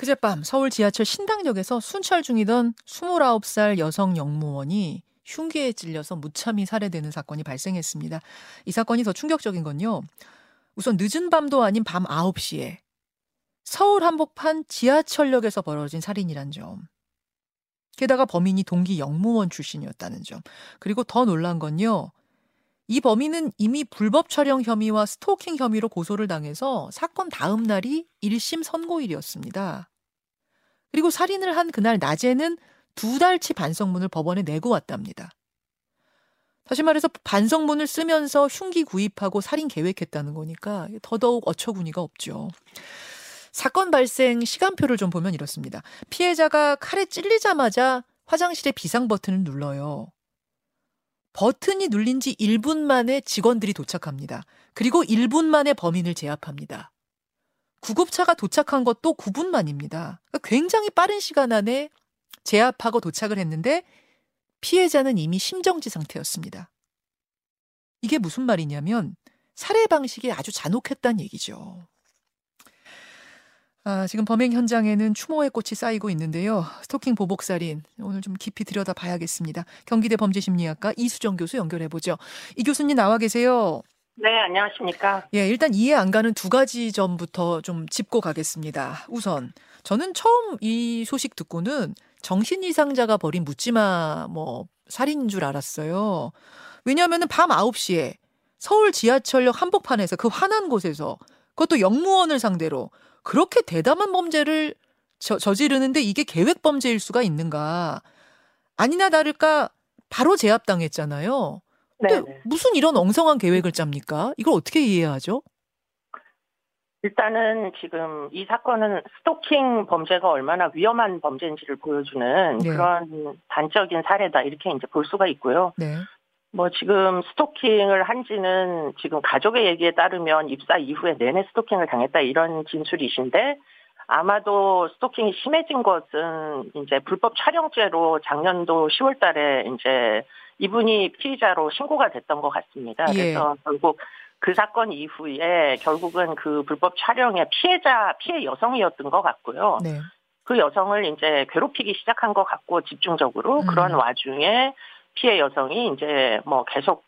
그젯밤 서울 지하철 신당역에서 순찰 중이던 29살 여성 영무원이 흉기에 찔려서 무참히 살해되는 사건이 발생했습니다. 이 사건이 더 충격적인 건요. 우선 늦은 밤도 아닌 밤 9시에 서울 한복판 지하철역에서 벌어진 살인이란 점. 게다가 범인이 동기 영무원 출신이었다는 점. 그리고 더 놀란 건요. 이 범인은 이미 불법 촬영 혐의와 스토킹 혐의로 고소를 당해서 사건 다음 날이 1심 선고일이었습니다. 그리고 살인을 한 그날 낮에는 2달치 반성문을 법원에 내고 왔답니다. 다시 말해서 반성문을 쓰면서 흉기 구입하고 살인 계획했다는 거니까 더더욱 어처구니가 없죠. 사건 발생 시간표를 좀 보면 이렇습니다. 피해자가 칼에 찔리자마자 화장실의 비상 버튼을 눌러요. 버튼이 눌린 지 1분 만에 직원들이 도착합니다. 그리고 1분 만에 범인을 제압합니다. 구급차가 도착한 것도 9분 만입니다. 그러니까 굉장히 빠른 시간 안에 제압하고 도착을 했는데 피해자는 이미 심정지 상태였습니다. 이게 무슨 말이냐면 살해 방식이 아주 잔혹했다는 얘기죠. 지금 범행 현장에는 추모의 꽃이 쌓이고 있는데요. 스토킹 보복살인 오늘 좀 깊이 들여다봐야겠습니다. 경기대 범죄심리학과 이수정 교수 연결해보죠. 이 교수님 나와 계세요. 네, 안녕하십니까. 예, 일단 이해 안 가는 두 가지 점부터 좀 짚고 가겠습니다. 우선 저는 처음 이 소식 듣고는 정신 이상자가 벌인 묻지마 살인인 줄 알았어요. 왜냐하면 밤 9시에 서울 지하철역 한복판에서 그 환한 곳에서 그것도 영무원을 상대로 그렇게 대담한 범죄를 저지르는데 이게 계획 범죄일 수가 있는가. 아니나 다를까 바로 제압당했잖아요. 근데 네네. 무슨 이런 엉성한 계획을 짭니까? 이걸 어떻게 이해하죠? 일단은 지금 이 사건은 스토킹 범죄가 얼마나 위험한 범죄인지를 보여주는 네. 그런 단적인 사례다. 이렇게 이제 볼 수가 있고요. 네. 지금 스토킹을 한지는 지금 가족의 얘기에 따르면 입사 이후에 내내 스토킹을 당했다 이런 진술이신데 아마도 스토킹이 심해진 것은 이제 불법 촬영죄로 작년도 10월 달에 이제 이분이 피의자로 신고가 됐던 것 같습니다. 그래서 예. 결국 그 사건 이후에 결국은 그 불법 촬영의 피해 여성이었던 것 같고요. 네. 그 여성을 이제 괴롭히기 시작한 것 같고 집중적으로 그런 와중에 피해 여성이 이제 계속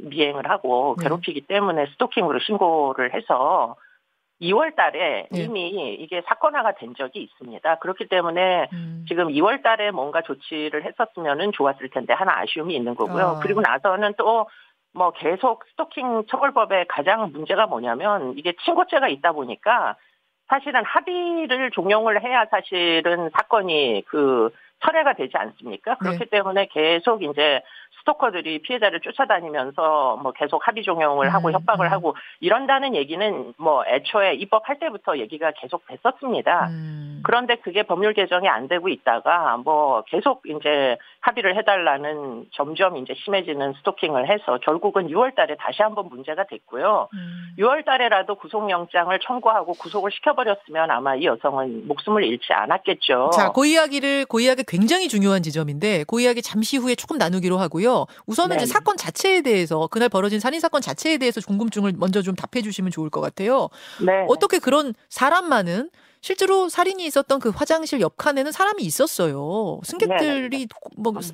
미행을 하고 괴롭히기 때문에 스토킹으로 신고를 해서 2월 달에 이미 이게 사건화가 된 적이 있습니다. 그렇기 때문에 지금 2월 달에 뭔가 조치를 했었으면은 좋았을 텐데 하나 아쉬움이 있는 거고요. 그리고 나서는 또 계속 스토킹 처벌법의 가장 문제가 뭐냐면 이게 친고죄가 있다 보니까 사실은 합의를 종용을 해야 사실은 사건이 그 철회가 되지 않습니까? 그렇기 네. 때문에 계속 이제 스토커들이 피해자를 쫓아다니면서 계속 합의 종용을 하고 협박을 하고 이런다는 얘기는 애초에 입법할 때부터 얘기가 계속 됐었습니다. 그런데 그게 법률 개정이 안 되고 있다가 계속 이제 합의를 해달라는 점점 이제 심해지는 스토킹을 해서 결국은 6월 달에 다시 한번 문제가 됐고요. 6월 달에라도 구속영장을 청구하고 구속을 시켜버렸으면 아마 이 여성은 목숨을 잃지 않았겠죠. 자, 그 이야기 굉장히 중요한 지점인데 그 이야기 잠시 후에 조금 나누기로 하고요. 우선은 이제 사건 자체에 대해서 그날 벌어진 살인 사건 자체에 대해서 궁금증을 먼저 좀 답해 주시면 좋을 것 같아요. 네. 어떻게 그런 사람 많은 실제로 살인이 있었던 그 화장실 옆 칸에는 사람이 있었어요. 승객들이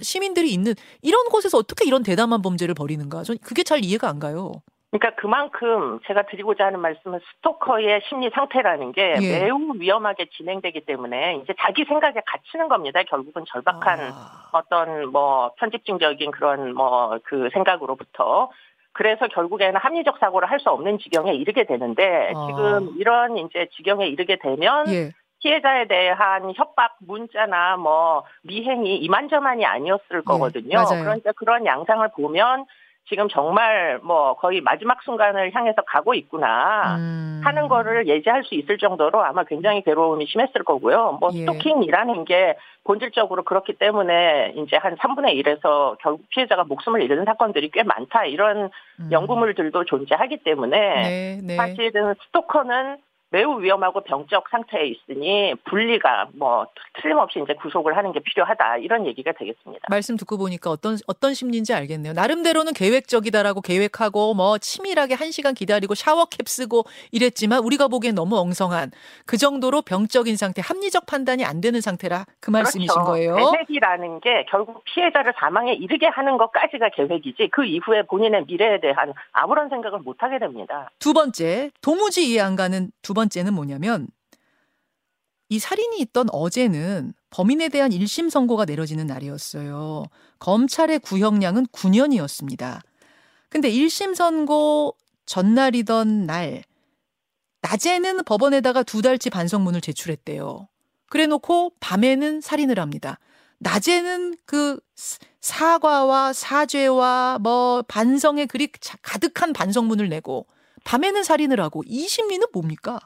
시민들이 있는 이런 곳에서 어떻게 이런 대담한 범죄를 벌이는가? 전 그게 잘 이해가 안 가요. 그러니까 그만큼 제가 드리고자 하는 말씀은 스토커의 심리 상태라는 게 매우 위험하게 진행되기 때문에 이제 자기 생각에 갇히는 겁니다. 결국은 절박한 어떤 편집증적인 그런 그 생각으로부터. 그래서 결국에는 합리적 사고를 할 수 없는 지경에 이르게 되는데 지금 이런 이제 지경에 이르게 되면 피해자에 대한 협박 문자나 미행이 이만저만이 아니었을 거거든요. 네, 그러니까 그런 양상을 보면 지금 정말 거의 마지막 순간을 향해서 가고 있구나 하는 거를 예지할 수 있을 정도로 아마 굉장히 괴로움이 심했을 거고요. 스토킹이라는 게 본질적으로 그렇기 때문에 이제 한 3분의 1에서 결국 피해자가 목숨을 잃는 사건들이 꽤 많다. 이런 연구물들도 존재하기 때문에 사실은 스토커는 매우 위험하고 병적 상태에 있으니 분리가 틀림없이 이제 구속을 하는 게 필요하다, 이런 얘기가 되겠습니다. 말씀 듣고 보니까 어떤 심리인지 알겠네요. 나름대로는 계획적이다라고 계획하고 치밀하게 1시간 기다리고 샤워캡 쓰고 이랬지만 우리가 보기엔 너무 엉성한, 그 정도로 병적인 상태, 합리적 판단이 안 되는 상태라 그 말씀이신 거예요. 계획이라는 게 결국 피해자를 사망에 이르게 하는 것까지가 계획이지 그 이후에 본인의 미래에 대한 아무런 생각을 못하게 됩니다. 두 번째, 도무지 이해 안 가는 두 번째는 뭐냐면, 이 살인이 있던 어제는 범인에 대한 1심 선고가 내려지는 날이었어요. 검찰의 구형량은 9년이었습니다. 근데 1심 선고 전날이던 날 낮에는 법원에다가 2달치 반성문을 제출했대요. 그래놓고 밤에는 살인을 합니다. 낮에는 그 사과와 사죄와 반성의 글이 가득한 반성문을 내고 밤에는 살인을 하고, 이 심리는 뭡니까?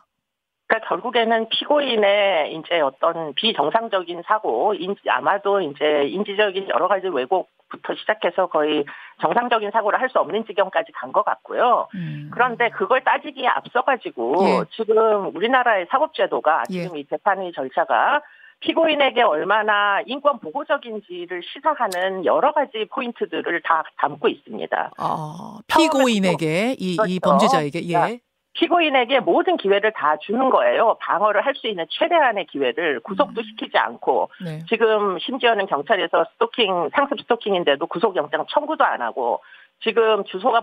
그러니까 결국에는 피고인의 이제 어떤 비정상적인 사고, 아마도 이제 인지적인 여러 가지 왜곡부터 시작해서 거의 정상적인 사고를 할 수 없는 지경까지 간 것 같고요. 그런데 그걸 따지기에 앞서가지고 지금 우리나라의 사법제도가 지금 이 재판의 절차가 피고인에게 얼마나 인권 보호적인지를 시사하는 여러 가지 포인트들을 다 담고 있습니다. 아, 피고인에게, 이 범죄자에게, 예. 피고인에게 모든 기회를 다 주는 거예요. 방어를 할 수 있는 최대한의 기회를, 구속도 시키지 않고, 지금 심지어는 경찰에서 스토킹, 상습 스토킹인데도 구속영장 청구도 안 하고, 지금 주소가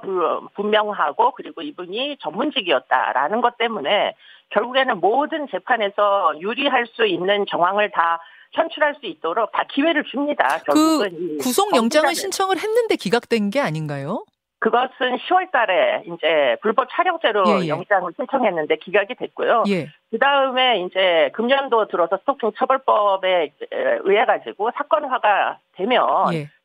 분명하고 그리고 이분이 전문직이었다라는 것 때문에 결국에는 모든 재판에서 유리할 수 있는 정황을 다 선출할 수 있도록 다 기회를 줍니다. 그 구속영장을 신청을 했는데 기각된 게 아닌가요? 그것은 10월 달에 이제 불법 촬영죄로 영장을 신청했는데 기각이 됐고요. 그 다음에 이제 금년도 들어서 스토킹 처벌법에 의해 가지고 사건화가 되면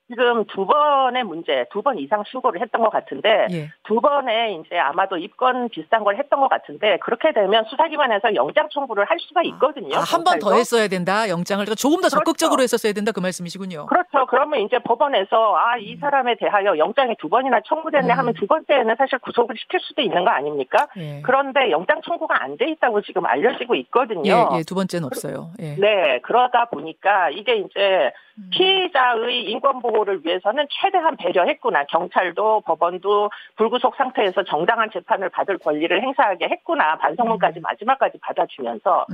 지금 2번의 문제, 2번 이상 신고를 했던 것 같은데 2번에 이제 아마도 입건 비슷한 걸 했던 것 같은데, 그렇게 되면 수사기관에서 영장 청구를 할 수가 있거든요. 한 번 더 했어야 된다, 영장을 조금 더 적극적으로 했었어야 된다, 그 말씀이시군요. 그렇죠. 그러면 이제 법원에서 이 사람에 대하여 영장이 2번이나 청구됐네 하면 두 번째에는 사실 구속을 시킬 수도 있는 거 아닙니까? 그런데 영장 청구가 안 돼 있다고 지금 알려지고 있거든요. 두 번째는 없어요. 네, 그러다 보니까 이게 이제 피의자의 인권보호를 위해서는 최대한 배려했구나. 경찰도 법원도 불구속 상태에서 정당한 재판을 받을 권리를 행사하게 했구나. 반성문까지 마지막까지 받아주면서.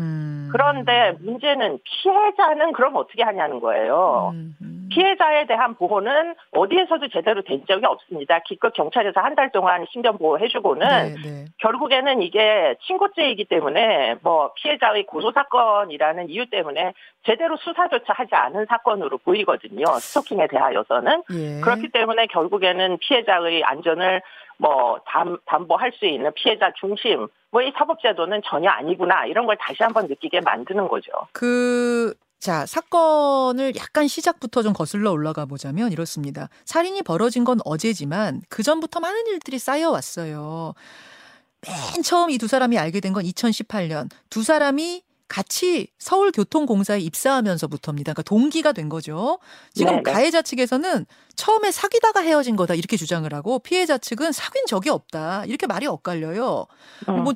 그런데 문제는 피해자는 그럼 어떻게 하냐는 거예요. 피해자에 대한 보호는 어디에서도 제대로 된 적이 없습니다. 기껏 경찰에서 한 달 동안 신변보호 해주고는 결국에는 이게 친고죄이기 때문에 피해자의 고소사건이라는 이유 때문에 제대로 수사조차 하지 않은 사건으로 보이거든요. 스토킹에 대하여서는. 그렇기 때문에 결국에는 피해자의 안전을 담보할 수 있는 피해자 중심의 사법제도는 전혀 아니구나, 이런 걸 다시 한번 느끼게 만드는 거죠. 자, 사건을 약간 시작부터 좀 거슬러 올라가 보자면 이렇습니다. 살인이 벌어진 건 어제지만 그 전부터 많은 일들이 쌓여왔어요. 맨 처음 이 두 사람이 알게 된 건 2018년. 두 사람이 같이 서울교통공사에 입사하면서부터입니다. 그러니까 동기가 된 거죠. 지금 가해자 측에서는 처음에 사귀다가 헤어진 거다, 이렇게 주장을 하고, 피해자 측은 사귄 적이 없다, 이렇게 말이 엇갈려요.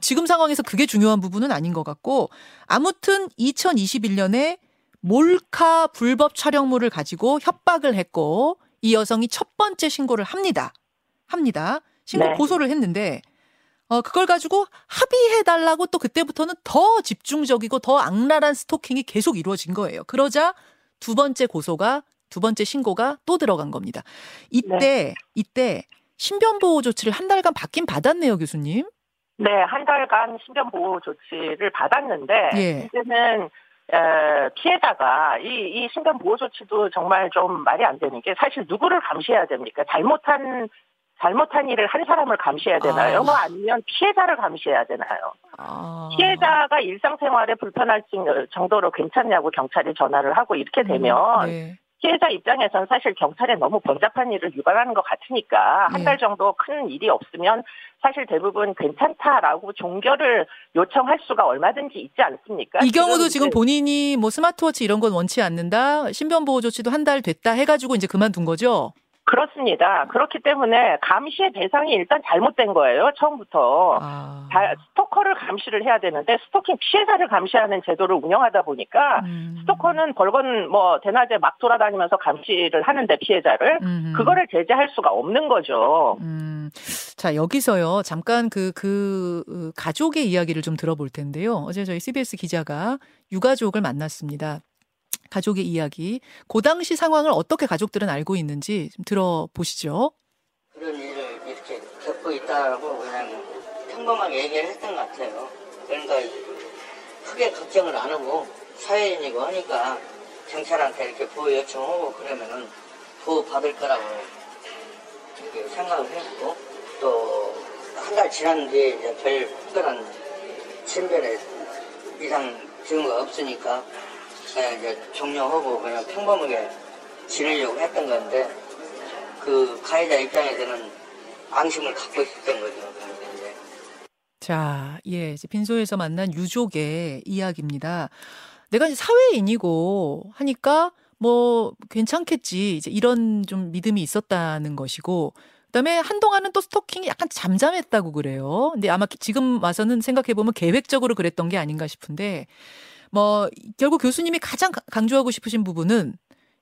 지금 상황에서 그게 중요한 부분은 아닌 것 같고, 아무튼 2021년에 몰카 불법 촬영물을 가지고 협박을 했고, 이 여성이 첫 번째 신고를 합니다. 고소를 했는데 그걸 가지고 합의해달라고 또 그때부터는 더 집중적이고 더 악랄한 스토킹이 계속 이루어진 거예요. 그러자 두 번째 신고가 또 들어간 겁니다. 이때 신변보호 조치를 한 달간 받긴 받았네요, 교수님. 네, 한 달간 신변보호 조치를 받았는데 이제는 피해자가 이 신변보호 조치도 정말 좀 말이 안 되는 게, 사실 누구를 감시해야 됩니까? 잘못한 일을 한 사람을 감시해야 되나요? 아니면 피해자를 감시해야 되나요? 피해자가 일상생활에 불편할 정도로 괜찮냐고 경찰이 전화를 하고, 이렇게 되면 피해자 입장에서는 사실 경찰에 너무 번잡한 일을 유발하는 것 같으니까 한 달 정도 큰 일이 없으면 사실 대부분 괜찮다라고 종결을 요청할 수가 얼마든지 있지 않습니까? 이 경우도 지금 본인이 스마트워치 이런 건 원치 않는다, 신변보호 조치도 한 달 됐다 해가지고 이제 그만둔 거죠? 그렇습니다. 그렇기 때문에 감시의 대상이 일단 잘못된 거예요. 처음부터. 스토커를 감시를 해야 되는데 스토킹 피해자를 감시하는 제도를 운영하다 보니까 스토커는 벌건 뭐 대낮에 막 돌아다니면서 감시를 하는데 피해자를 그거를 제재할 수가 없는 거죠. 자, 여기서요. 잠깐 그 가족의 이야기를 좀 들어볼 텐데요. 어제 저희 CBS 기자가 유가족을 만났습니다. 가족의 이야기, 그 당시 상황을 어떻게 가족들은 알고 있는지 좀 들어보시죠. 그런 일을 이렇게 겪고 있다고 그냥 평범하게 얘기를 했던 것 같아요. 그러니까 크게 걱정을 안 하고 사회인이고 하니까 경찰한테 이렇게 보호 요청하고 그러면은 보호 받을 거라고 이렇게 생각을 했고 또 한 달 지난 뒤에 이제 별 특별한 진별의 이상 증거가 없으니까. 이제 종료하고 그냥 평범하게 지내려고 했던 건데 그 가해자 입장에서는 앙심을 갖고 있었던 거죠. 이제. 자, 예, 이제 빈소에서 만난 유족의 이야기입니다. 내가 이제 사회인이고 하니까 뭐 괜찮겠지 이제 이런 좀 믿음이 있었다는 것이고 그다음에 한동안은 또 스토킹이 약간 잠잠했다고 그래요. 근데 아마 지금 와서는 생각해 보면 계획적으로 그랬던 게 아닌가 싶은데. 뭐 결국 교수님이 가장 강조하고 싶으신 부분은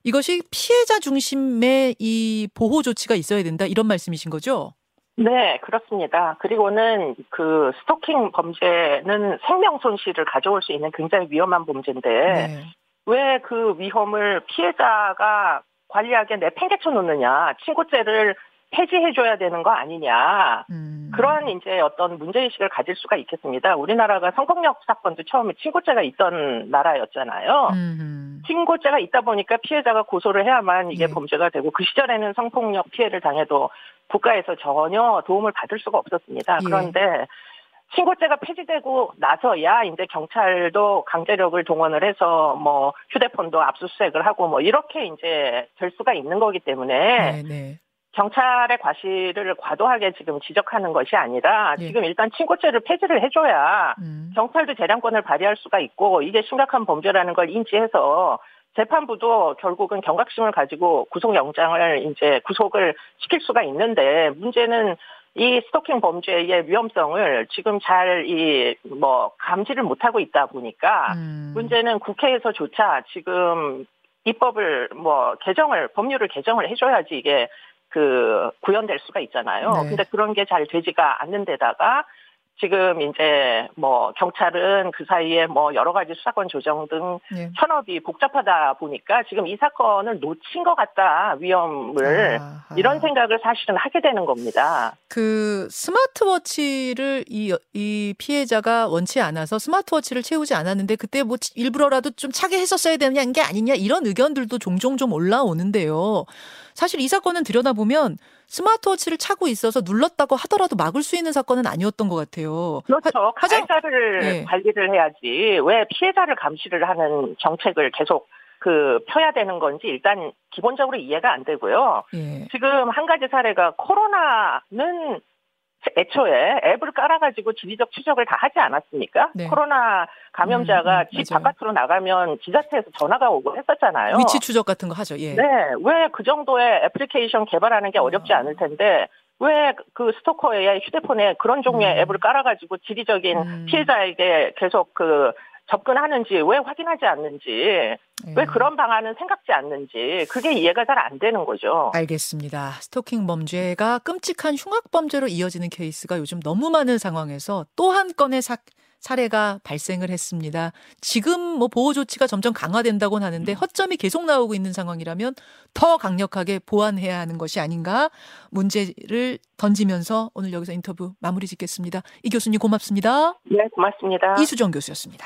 이것이 피해자 중심의 이 보호 조치가 있어야 된다 이런 말씀이신 거죠? 네, 그렇습니다. 그리고는 그 스토킹 범죄는 생명 손실을 가져올 수 있는 굉장히 위험한 범죄인데 네. 왜 그 위험을 피해자가 관리하게 내팽개쳐 놓느냐, 친고죄를 폐지해줘야 되는 거 아니냐. 그런 이제 어떤 문제의식을 가질 수가 있겠습니다. 우리나라가 성폭력 사건도 처음에 친고죄가 있던 나라였잖아요. 친고죄가 있다 보니까 피해자가 고소를 해야만 이게 네. 범죄가 되고 그 시절에는 성폭력 피해를 당해도 국가에서 전혀 도움을 받을 수가 없었습니다. 예. 그런데 친고죄가 폐지되고 나서야 이제 경찰도 강제력을 동원을 해서 뭐 휴대폰도 압수수색을 하고 뭐 이렇게 이제 될 수가 있는 거기 때문에 네네. 경찰의 과실을 과도하게 지금 지적하는 것이 아니라 네. 지금 일단 친고죄를 폐지를 해줘야 경찰도 재량권을 발휘할 수가 있고 이게 심각한 범죄라는 걸 인지해서 재판부도 결국은 경각심을 가지고 구속영장을 이제 구속을 시킬 수가 있는데 문제는 이 스토킹 범죄의 위험성을 지금 잘 감지를 못하고 있다 보니까 문제는 국회에서조차 지금 입법을 법률을 개정을 해줘야지 이게 구현될 수가 있잖아요. 네. 근데 그런 게 잘 되지가 않는 데다가 지금 이제 경찰은 그 사이에 여러 가지 수사권 조정 등 네. 현업이 복잡하다 보니까 지금 이 사건을 놓친 것 같다 위험을 이런 생각을 사실은 하게 되는 겁니다. 그 스마트워치를 이 피해자가 원치 않아서 스마트워치를 채우지 않았는데 그때 일부러라도 좀 차게 했었어야 되는 게 아니냐 이런 의견들도 종종 좀 올라오는데요. 사실 이 사건은 들여다보면 스마트워치를 차고 있어서 눌렀다고 하더라도 막을 수 있는 사건은 아니었던 것 같아요. 그렇죠. 가해자를 네. 관리를 해야지 왜 피해자를 감시를 하는 정책을 계속 펴야 되는 건지 일단 기본적으로 이해가 안 되고요. 예. 지금 한 가지 사례가 코로나는 애초에 앱을 깔아가지고 지리적 추적을 다 하지 않았습니까? 네. 코로나 감염자가 집 맞아요. 바깥으로 나가면 지자체에서 전화가 오고 했었잖아요. 위치 추적 같은 거 하죠. 예. 네. 왜 그 정도의 애플리케이션 개발하는 게 어렵지 않을 텐데 왜 그 스토커의 휴대폰에 그런 종류의 앱을 깔아가지고 지리적인 피해자에게 계속 접근하는지 왜 확인하지 않는지 왜 그런 방안은 생각지 않는지 그게 이해가 잘 안 되는 거죠. 알겠습니다. 스토킹 범죄가 끔찍한 흉악범죄로 이어지는 케이스가 요즘 너무 많은 상황에서 또 한 건의 사례가 발생을 했습니다. 지금 보호 조치가 점점 강화된다고는 하는데 허점이 계속 나오고 있는 상황이라면 더 강력하게 보완해야 하는 것이 아닌가 문제를 던지면서 오늘 여기서 인터뷰 마무리 짓겠습니다. 이 교수님 고맙습니다. 네, 고맙습니다. 이수정 교수였습니다.